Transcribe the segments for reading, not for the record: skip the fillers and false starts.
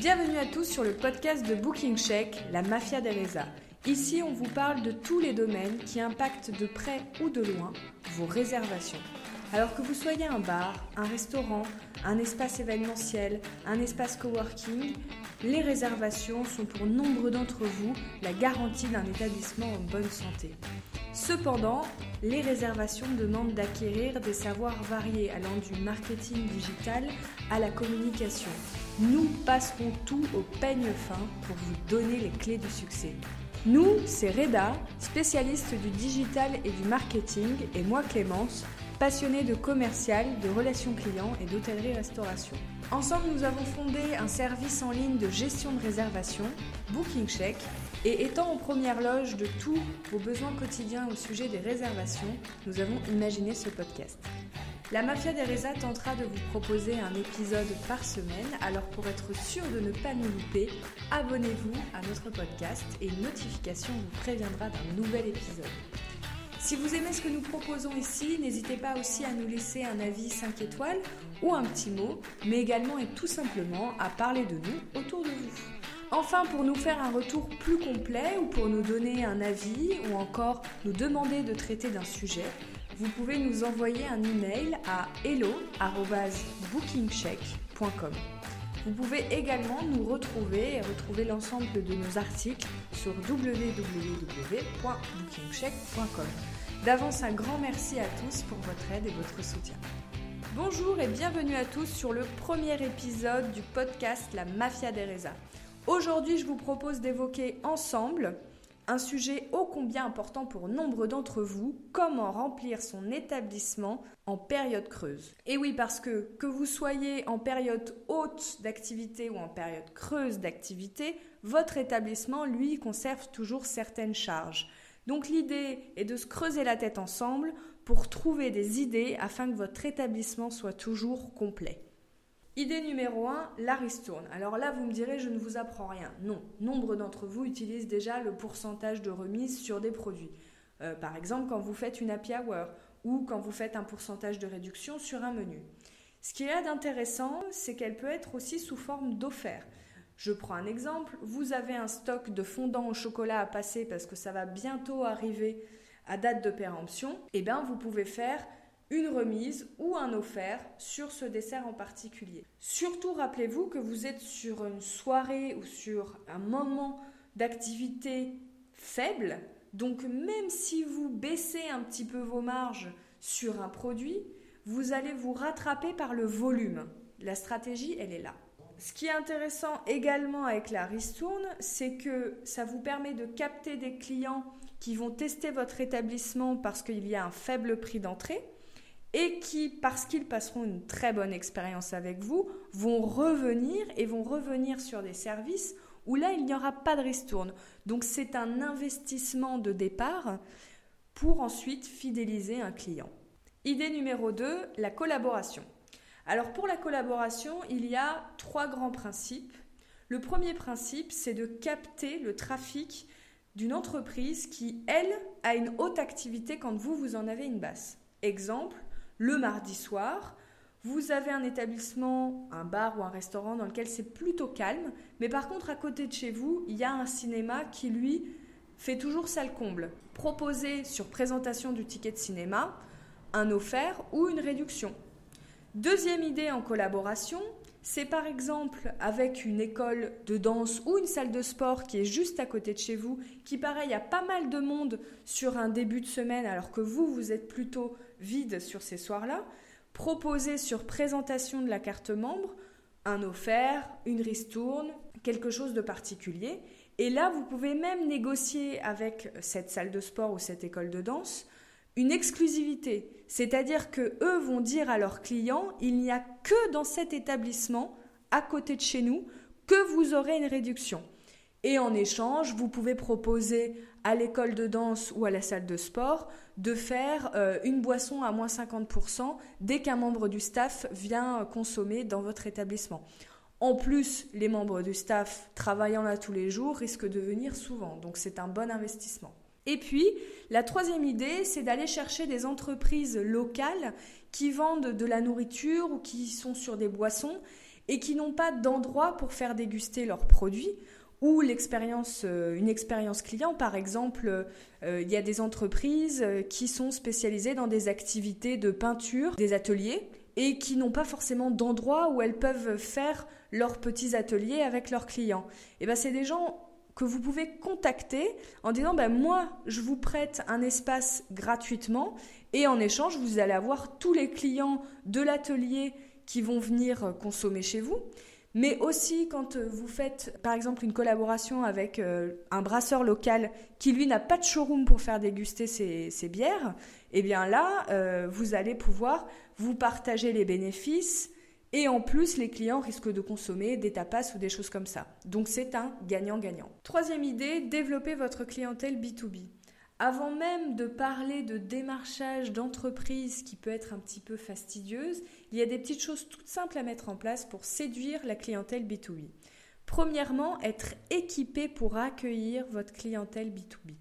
Bienvenue à tous sur le podcast de Booking Check, la mafia des résas. Ici, on vous parle de tous les domaines qui impactent de près ou de loin vos réservations. Alors que vous soyez un bar, un restaurant, un espace événementiel, un espace coworking, les réservations sont pour nombre d'entre vous la garantie d'un établissement en bonne santé. Cependant, les réservations demandent d'acquérir des savoirs variés allant du marketing digital à la communication. Nous passerons tout au peigne fin pour vous donner les clés du succès. Nous, c'est Reda, spécialiste du digital et du marketing, et moi Clémence, passionnée de commercial, de relations clients et d'hôtellerie-restauration. Ensemble, nous avons fondé un service en ligne de gestion de réservation, Booking Check, et étant en première loge de tous vos besoins quotidiens au sujet des réservations, nous avons imaginé ce podcast. La Mafia des Résas tentera de vous proposer un épisode par semaine, alors pour être sûr de ne pas nous louper, abonnez-vous à notre podcast et une notification vous préviendra d'un nouvel épisode. Si vous aimez ce que nous proposons ici, n'hésitez pas aussi à nous laisser un avis 5 étoiles ou un petit mot, mais également et tout simplement à parler de nous autour de vous. Enfin, pour nous faire un retour plus complet ou pour nous donner un avis ou encore nous demander de traiter d'un sujet, vous pouvez nous envoyer un email à hello@bookingcheck.com. Vous pouvez également nous retrouver et retrouver l'ensemble de nos articles sur www.bookingcheck.com. D'avance, un grand merci à tous pour votre aide et votre soutien. Bonjour et bienvenue à tous sur le premier épisode du podcast La Mafia des Résas. Aujourd'hui, je vous propose d'évoquer ensemble un sujet ô combien important pour nombre d'entre vous, comment remplir son établissement en période creuse. Et oui, parce que vous soyez en période haute d'activité ou en période creuse d'activité, votre établissement, lui, conserve toujours certaines charges. Donc l'idée est de se creuser la tête ensemble pour trouver des idées afin que votre établissement soit toujours complet. Idée numéro 1, la ristourne. Alors là, vous me direz, je ne vous apprends rien. Non, nombre d'entre vous utilisent déjà le pourcentage de remise sur des produits. Par exemple, quand vous faites une happy hour ou quand vous faites un pourcentage de réduction sur un menu. Ce qu'il y a d'intéressant, c'est qu'elle peut être aussi sous forme d'offert. Je prends un exemple, vous avez un stock de fondant au chocolat à passer parce que ça va bientôt arriver à date de péremption, et bien vous pouvez faire une remise ou un offert sur ce dessert en particulier. Surtout, rappelez-vous que vous êtes sur une soirée ou sur un moment d'activité faible, donc même si vous baissez un petit peu vos marges sur un produit, vous allez vous rattraper par le volume. La stratégie, elle est là. Ce qui est intéressant également avec la ristourne, c'est que ça vous permet de capter des clients qui vont tester votre établissement parce qu'il y a un faible prix d'entrée, et qui, parce qu'ils passeront une très bonne expérience avec vous, vont revenir sur des services où là, il n'y aura pas de ristourne. Donc, c'est un investissement de départ pour ensuite fidéliser un client. Idée numéro 2, la collaboration. Alors, pour la collaboration, il y a 3 grands principes. Le premier principe, c'est de capter le trafic d'une entreprise qui, elle, a une haute activité quand vous en avez une basse. Exemple, le mardi soir, vous avez un établissement, un bar ou un restaurant dans lequel c'est plutôt calme, mais par contre, à côté de chez vous, il y a un cinéma qui, lui, fait toujours salle comble. Proposez sur présentation du ticket de cinéma un offert ou une réduction. Deuxième idée en collaboration, c'est par exemple avec une école de danse ou une salle de sport qui est juste à côté de chez vous, qui pareil a pas mal de monde sur un début de semaine alors que vous êtes plutôt vide sur ces soirs-là, proposer sur présentation de la carte membre un offert, une ristourne, quelque chose de particulier. Et là, vous pouvez même négocier avec cette salle de sport ou cette école de danse une exclusivité, c'est-à-dire que eux vont dire à leurs clients, il n'y a que dans cet établissement, à côté de chez nous, que vous aurez une réduction. Et en échange, vous pouvez proposer à l'école de danse ou à la salle de sport de faire une boisson à moins 50% dès qu'un membre du staff vient consommer dans votre établissement. En plus, les membres du staff travaillant là tous les jours risquent de venir souvent, donc c'est un bon investissement. Et puis, la troisième idée, c'est d'aller chercher des entreprises locales qui vendent de la nourriture ou qui sont sur des boissons et qui n'ont pas d'endroit pour faire déguster leurs produits ou une expérience client. Par exemple, il y a des entreprises qui sont spécialisées dans des activités de peinture, des ateliers, et qui n'ont pas forcément d'endroit où elles peuvent faire leurs petits ateliers avec leurs clients. Et ben, c'est des gens que vous pouvez contacter en disant ben, « Moi, je vous prête un espace gratuitement et en échange, vous allez avoir tous les clients de l'atelier qui vont venir consommer chez vous. » Mais aussi quand vous faites par exemple une collaboration avec un brasseur local qui lui n'a pas de showroom pour faire déguster ses bières, et bien là vous allez pouvoir vous partager les bénéfices et en plus les clients risquent de consommer des tapas ou des choses comme ça. Donc c'est un gagnant-gagnant. Troisième idée, développer votre clientèle B2B. Avant même de parler de démarchage d'entreprise qui peut être un petit peu fastidieuse, il y a des petites choses toutes simples à mettre en place pour séduire la clientèle B2B. Premièrement, être équipé pour accueillir votre clientèle B2B.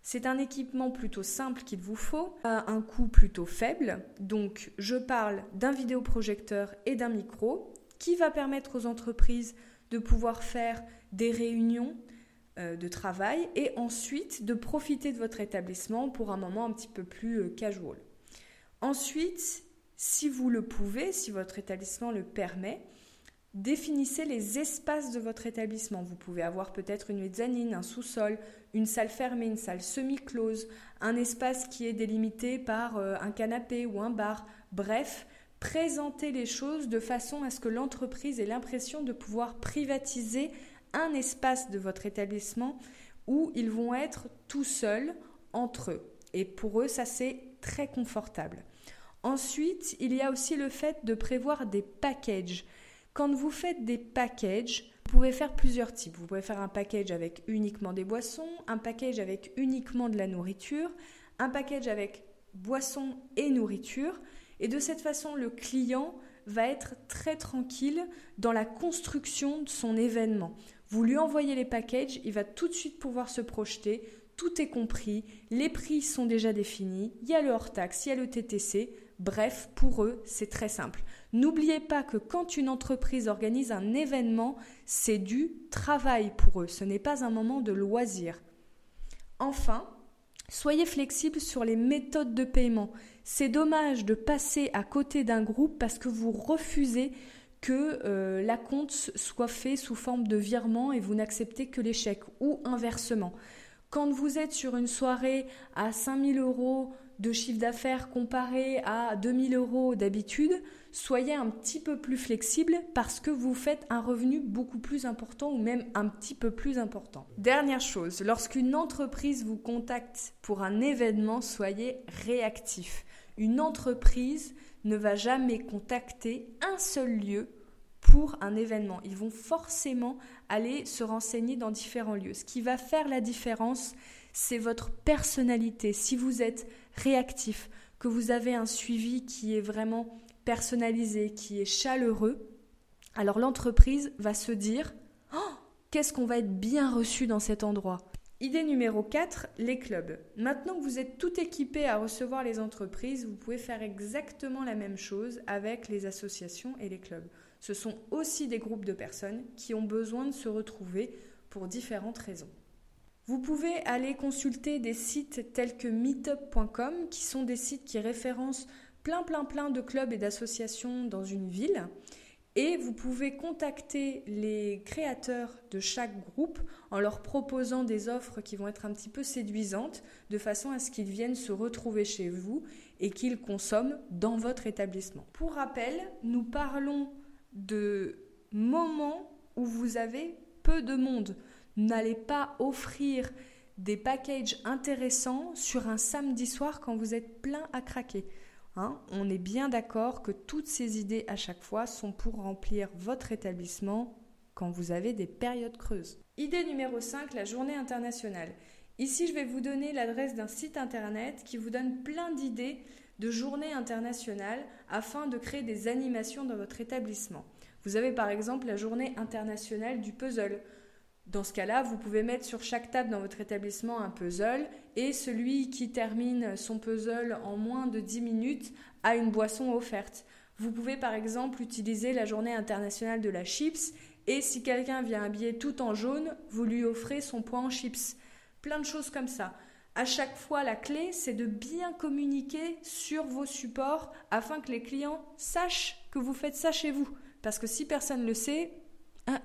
C'est un équipement plutôt simple qu'il vous faut, à un coût plutôt faible. Donc, je parle d'un vidéoprojecteur et d'un micro qui va permettre aux entreprises de pouvoir faire des réunions de travail et ensuite de profiter de votre établissement pour un moment un petit peu plus casual. Ensuite, si vous le pouvez, si votre établissement le permet, définissez les espaces de votre établissement. Vous pouvez avoir peut-être une mezzanine, un sous-sol, une salle fermée, une salle semi-close, un espace qui est délimité par un canapé ou un bar. Bref, présentez les choses de façon à ce que l'entreprise ait l'impression de pouvoir privatiser un espace de votre établissement où ils vont être tout seuls entre eux. Et pour eux, ça c'est très confortable. Ensuite, il y a aussi le fait de prévoir des packages. Quand vous faites des packages, vous pouvez faire plusieurs types. Vous pouvez faire un package avec uniquement des boissons, un package avec uniquement de la nourriture, un package avec boissons et nourriture. Et de cette façon, le client va être très tranquille dans la construction de son événement. Vous lui envoyez les packages, il va tout de suite pouvoir se projeter, tout est compris, les prix sont déjà définis, il y a le hors-taxe, il y a le TTC, bref, pour eux, c'est très simple. N'oubliez pas que quand une entreprise organise un événement, c'est du travail pour eux, ce n'est pas un moment de loisir. Enfin, soyez flexible sur les méthodes de paiement. C'est dommage de passer à côté d'un groupe parce que vous refusez que l'acompte soit fait sous forme de virement et vous n'acceptez que les chèques ou inversement. Quand vous êtes sur une soirée à 5 000 € de chiffre d'affaires comparé à 2 000 € d'habitude, soyez un petit peu plus flexible parce que vous faites un revenu beaucoup plus important ou même un petit peu plus important. Dernière chose, lorsqu'une entreprise vous contacte pour un événement, soyez réactif. Une entreprise ne va jamais contacter un seul lieu pour un événement. Ils vont forcément aller se renseigner dans différents lieux. Ce qui va faire la différence, c'est votre personnalité. Si vous êtes réactif, que vous avez un suivi qui est vraiment personnalisé, qui est chaleureux, alors l'entreprise va se dire « Oh, qu'est-ce qu'on va être bien reçu dans cet endroit ?» Idée numéro 4, les clubs. Maintenant que vous êtes tout équipé à recevoir les entreprises, vous pouvez faire exactement la même chose avec les associations et les clubs. Ce sont aussi des groupes de personnes qui ont besoin de se retrouver pour différentes raisons. Vous pouvez aller consulter des sites tels que meetup.com qui sont des sites qui référencent plein de clubs et d'associations dans une ville et vous pouvez contacter les créateurs de chaque groupe en leur proposant des offres qui vont être un petit peu séduisantes de façon à ce qu'ils viennent se retrouver chez vous et qu'ils consomment dans votre établissement. Pour rappel, nous parlons de moments où vous avez peu de monde. N'allez pas offrir des packages intéressants sur un samedi soir quand vous êtes plein à craquer. Hein ? On est bien d'accord que toutes ces idées à chaque fois sont pour remplir votre établissement quand vous avez des périodes creuses. Idée numéro 5, la journée internationale. Ici, je vais vous donner l'adresse d'un site internet qui vous donne plein d'idées de journées internationales afin de créer des animations dans votre établissement. Vous avez par exemple la journée internationale du puzzle. Dans ce cas-là, vous pouvez mettre sur chaque table dans votre établissement un puzzle et celui qui termine son puzzle en moins de 10 minutes a une boisson offerte. Vous pouvez par exemple utiliser la journée internationale de la chips et si quelqu'un vient habillé tout en jaune, vous lui offrez son point en chips. Plein de choses comme ça. À chaque fois, la clé, c'est de bien communiquer sur vos supports afin que les clients sachent que vous faites ça chez vous. Parce que si personne le sait,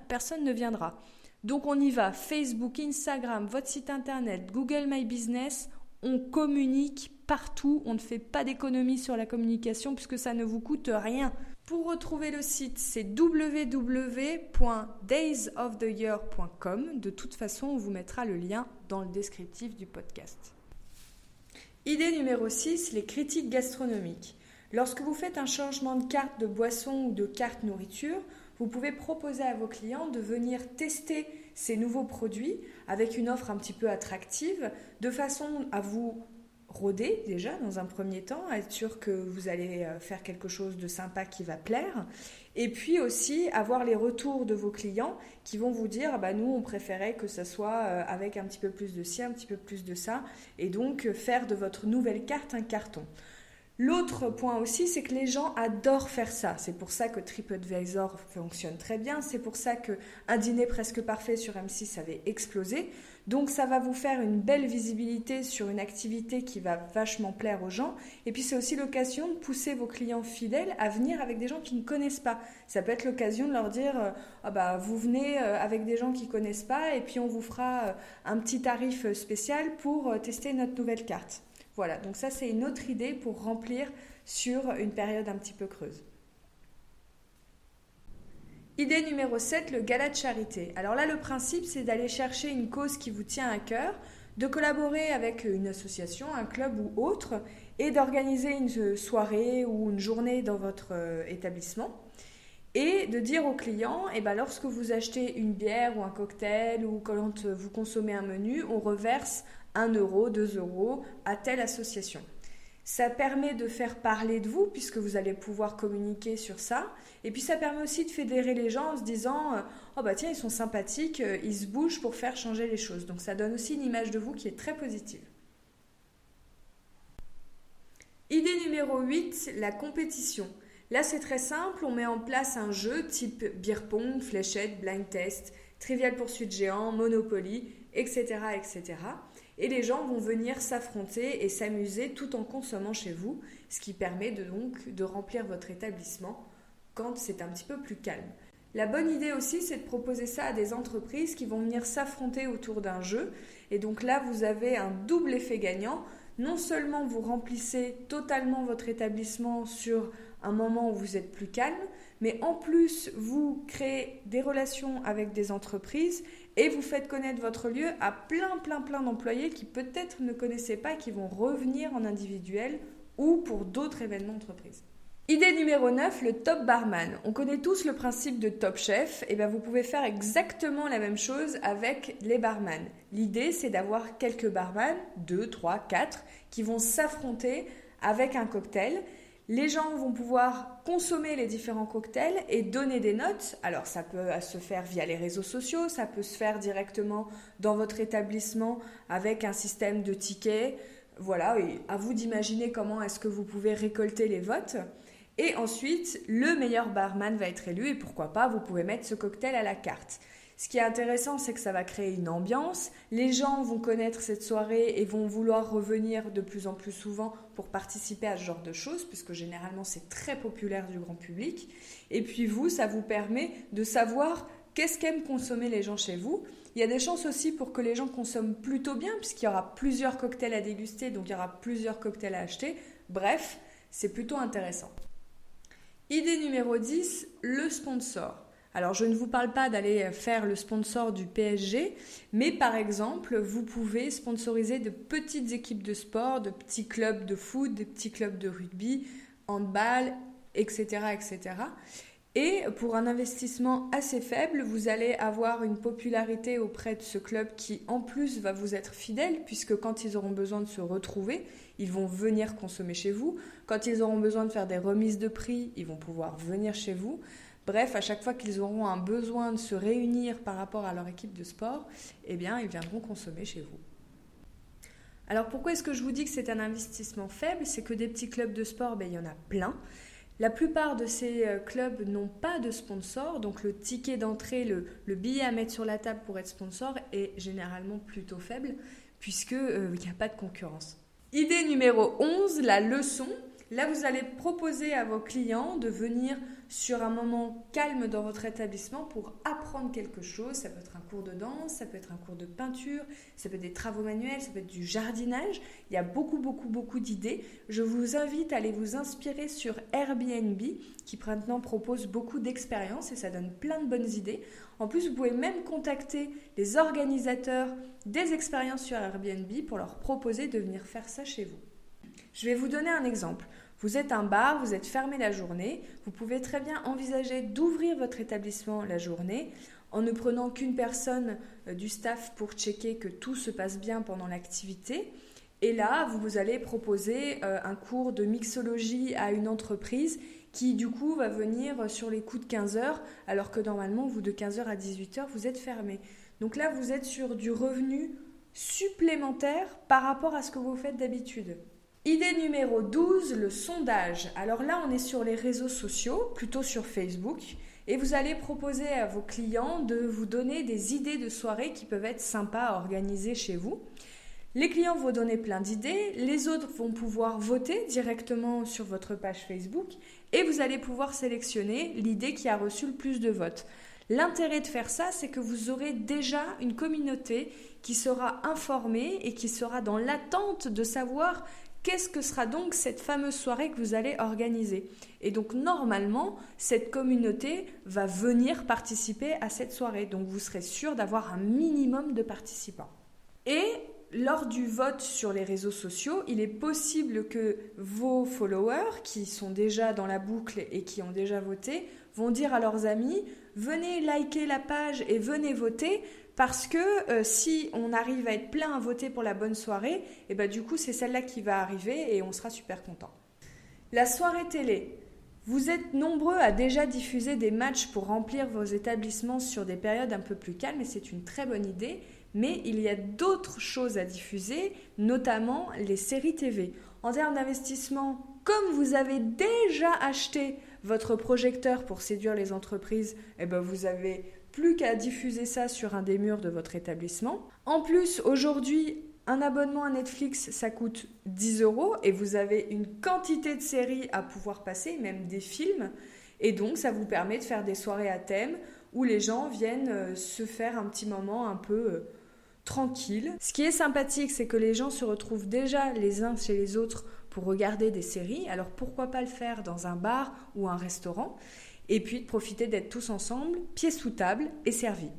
personne ne viendra. Donc on y va, Facebook, Instagram, votre site internet, Google My Business, on communique partout, on ne fait pas d'économie sur la communication puisque ça ne vous coûte rien. Pour retrouver le site, c'est www.daysoftheyear.com. De toute façon, on vous mettra le lien dans le descriptif du podcast. Idée numéro 6, les critiques gastronomiques. Lorsque vous faites un changement de carte de boisson ou de carte nourriture, vous pouvez proposer à vos clients de venir tester ces nouveaux produits avec une offre un petit peu attractive, de façon à vous rôder déjà dans un premier temps, être sûr que vous allez faire quelque chose de sympa qui va plaire, et puis aussi avoir les retours de vos clients qui vont vous dire « nous on préférait que ça soit avec un petit peu plus de ci, un petit peu plus de ça », et donc faire de votre nouvelle carte un carton. L'autre point aussi, c'est que les gens adorent faire ça. C'est pour ça que TripAdvisor fonctionne très bien. C'est pour ça qu'un dîner presque parfait sur M6 avait explosé. Donc, ça va vous faire une belle visibilité sur une activité qui va vachement plaire aux gens. Et puis, c'est aussi l'occasion de pousser vos clients fidèles à venir avec des gens qui ne connaissent pas. Ça peut être l'occasion de leur dire « vous venez avec des gens qui ne connaissent pas et puis on vous fera un petit tarif spécial pour tester notre nouvelle carte ». Voilà, donc ça c'est une autre idée pour remplir sur une période un petit peu creuse. Idée numéro 7, le gala de charité. Alors là, le principe c'est d'aller chercher une cause qui vous tient à cœur, de collaborer avec une association, un club ou autre, et d'organiser une soirée ou une journée dans votre établissement. Et de dire aux clients, lorsque vous achetez une bière ou un cocktail ou quand vous consommez un menu, on reverse 1 euro, 2 euros à telle association. Ça permet de faire parler de vous puisque vous allez pouvoir communiquer sur ça. Et puis ça permet aussi de fédérer les gens en se disant « tiens, ils sont sympathiques, ils se bougent pour faire changer les choses ». Donc ça donne aussi une image de vous qui est très positive. Idée numéro 8, la compétition. Là, c'est très simple, on met en place un jeu type beer pong, fléchette, blind test, trivial poursuite géant, Monopoly, etc., etc. Et les gens vont venir s'affronter et s'amuser tout en consommant chez vous, ce qui permet donc de remplir votre établissement quand c'est un petit peu plus calme. La bonne idée aussi, c'est de proposer ça à des entreprises qui vont venir s'affronter autour d'un jeu. Et donc là, vous avez un double effet gagnant. Non seulement vous remplissez totalement votre établissement sur un moment où vous êtes plus calme, mais en plus vous créez des relations avec des entreprises et vous faites connaître votre lieu à plein d'employés qui peut-être ne connaissaient pas et qui vont revenir en individuel ou pour d'autres événements d'entreprise. Idée numéro 9, le top barman. On connaît tous le principe de top chef, et vous pouvez faire exactement la même chose avec les barman. L'idée, c'est d'avoir quelques barman, 2, 3, 4, qui vont s'affronter avec un cocktail. Les gens vont pouvoir consommer les différents cocktails et donner des notes. Alors ça peut se faire via les réseaux sociaux, ça peut se faire directement dans votre établissement avec un système de tickets. Voilà, et à vous d'imaginer comment est-ce que vous pouvez récolter les votes. Et ensuite, le meilleur barman va être élu et pourquoi pas, vous pouvez mettre ce cocktail à la carte. Ce qui est intéressant, c'est que ça va créer une ambiance. Les gens vont connaître cette soirée et vont vouloir revenir de plus en plus souvent pour participer à ce genre de choses, puisque généralement, c'est très populaire du grand public. Et puis vous, ça vous permet de savoir qu'est-ce qu'aiment consommer les gens chez vous. Il y a des chances aussi pour que les gens consomment plutôt bien, puisqu'il y aura plusieurs cocktails à déguster, donc il y aura plusieurs cocktails à acheter. Bref, c'est plutôt intéressant. Idée numéro 10, le sponsor. Alors, je ne vous parle pas d'aller faire le sponsor du PSG, mais par exemple, vous pouvez sponsoriser de petites équipes de sport, de petits clubs de foot, des petits clubs de rugby, handball, etc., etc. Et pour un investissement assez faible, vous allez avoir une popularité auprès de ce club qui, en plus, va vous être fidèle puisque quand ils auront besoin de se retrouver, ils vont venir consommer chez vous. Quand ils auront besoin de faire des remises de prix, ils vont pouvoir venir chez vous. Bref, à chaque fois qu'ils auront un besoin de se réunir par rapport à leur équipe de sport, ils viendront consommer chez vous. Alors pourquoi est-ce que je vous dis que c'est un investissement faible ? C'est que des petits clubs de sport, il y en a plein. La plupart de ces clubs n'ont pas de sponsor, donc le ticket d'entrée, le billet à mettre sur la table pour être sponsor est généralement plutôt faible puisqu'il n'y a pas de concurrence. Idée numéro 11, la leçon. Là, vous allez proposer à vos clients de venir sur un moment calme dans votre établissement pour apprendre quelque chose. Ça peut être un cours de danse, ça peut être un cours de peinture, ça peut être des travaux manuels, ça peut être du jardinage. Il y a beaucoup d'idées. Je vous invite à aller vous inspirer sur Airbnb qui maintenant propose beaucoup d'expériences et ça donne plein de bonnes idées. En plus, vous pouvez même contacter les organisateurs des expériences sur Airbnb pour leur proposer de venir faire ça chez vous. Je vais vous donner un exemple. Vous êtes un bar, vous êtes fermé la journée. Vous pouvez très bien envisager d'ouvrir votre établissement la journée en ne prenant qu'une personne du staff pour checker que tout se passe bien pendant l'activité. Et là, vous allez proposer un cours de mixologie à une entreprise qui du coup va venir sur les coups de 15h alors que normalement, vous de 15h à 18h, vous êtes fermé. Donc là, vous êtes sur du revenu supplémentaire par rapport à ce que vous faites d'habitude. Idée numéro 12, le sondage. Alors là, on est sur les réseaux sociaux, plutôt sur Facebook, et vous allez proposer à vos clients de vous donner des idées de soirées qui peuvent être sympas à organiser chez vous. Les clients vont donner plein d'idées, les autres vont pouvoir voter directement sur votre page Facebook et vous allez pouvoir sélectionner l'idée qui a reçu le plus de votes. L'intérêt de faire ça, c'est que vous aurez déjà une communauté qui sera informée et qui sera dans l'attente de savoir qu'est-ce que sera donc cette fameuse soirée que vous allez organiser. Et donc normalement, cette communauté va venir participer à cette soirée. Donc vous serez sûr d'avoir un minimum de participants. Et lors du vote sur les réseaux sociaux, il est possible que vos followers qui sont déjà dans la boucle et qui ont déjà voté vont dire à leurs amis « Venez liker la page et venez voter ». Parce que si on arrive à être plein à voter pour la bonne soirée, et ben du coup c'est celle-là qui va arriver et on sera super content. La soirée télé. Vous êtes nombreux à déjà diffuser des matchs pour remplir vos établissements sur des périodes un peu plus calmes et c'est une très bonne idée. Mais il y a d'autres choses à diffuser, notamment les séries TV. En termes d'investissement, comme vous avez déjà acheté votre projecteur pour séduire les entreprises, et ben vous avez plus qu'à diffuser ça sur un des murs de votre établissement. En plus, aujourd'hui, un abonnement à Netflix, ça coûte 10 € et vous avez une quantité de séries à pouvoir passer, même des films. Et donc, ça vous permet de faire des soirées à thème où les gens viennent se faire un petit moment un peu tranquille. Ce qui est sympathique, c'est que les gens se retrouvent déjà les uns chez les autres pour regarder des séries. Alors, pourquoi pas le faire dans un bar ou un restaurant ? Et puis de profiter d'être tous ensemble, pieds sous table et servis.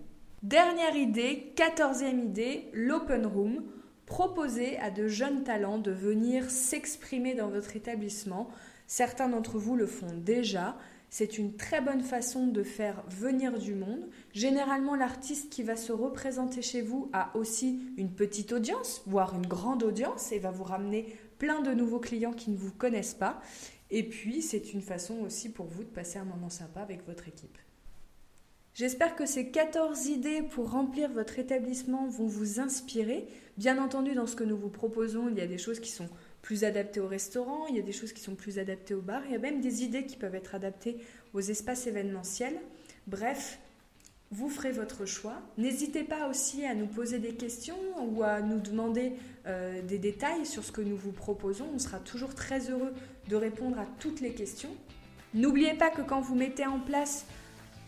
Dernière idée, 14e idée, l'open room. Proposez à de jeunes talents de venir s'exprimer dans votre établissement. Certains d'entre vous le font déjà. C'est une très bonne façon de faire venir du monde. Généralement, l'artiste qui va se représenter chez vous a aussi une petite audience, voire une grande audience, et va vous ramener plein de nouveaux clients qui ne vous connaissent pas. Et puis, c'est une façon aussi pour vous de passer un moment sympa avec votre équipe. J'espère que ces 14 idées pour remplir votre établissement vont vous inspirer. Bien entendu, dans ce que nous vous proposons, il y a des choses qui sont plus adaptées au restaurant, il y a des choses qui sont plus adaptées au bar, il y a même des idées qui peuvent être adaptées aux espaces événementiels. Bref, vous ferez votre choix. N'hésitez pas aussi à nous poser des questions ou à nous demander des détails sur ce que nous vous proposons. On sera toujours très heureux de répondre à toutes les questions. N'oubliez pas que quand vous mettez en place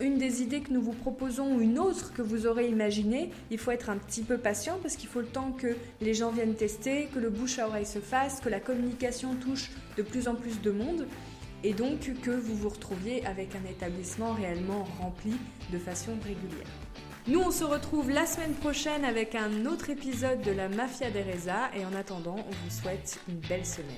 une des idées que nous vous proposons ou une autre que vous aurez imaginée, il faut être un petit peu patient parce qu'il faut le temps que les gens viennent tester, que le bouche à oreille se fasse, que la communication touche de plus en plus de monde. Et donc que vous vous retrouviez avec un établissement réellement rempli de façon régulière. Nous, on se retrouve la semaine prochaine avec un autre épisode de la Mafia des Résas et en attendant, on vous souhaite une belle semaine.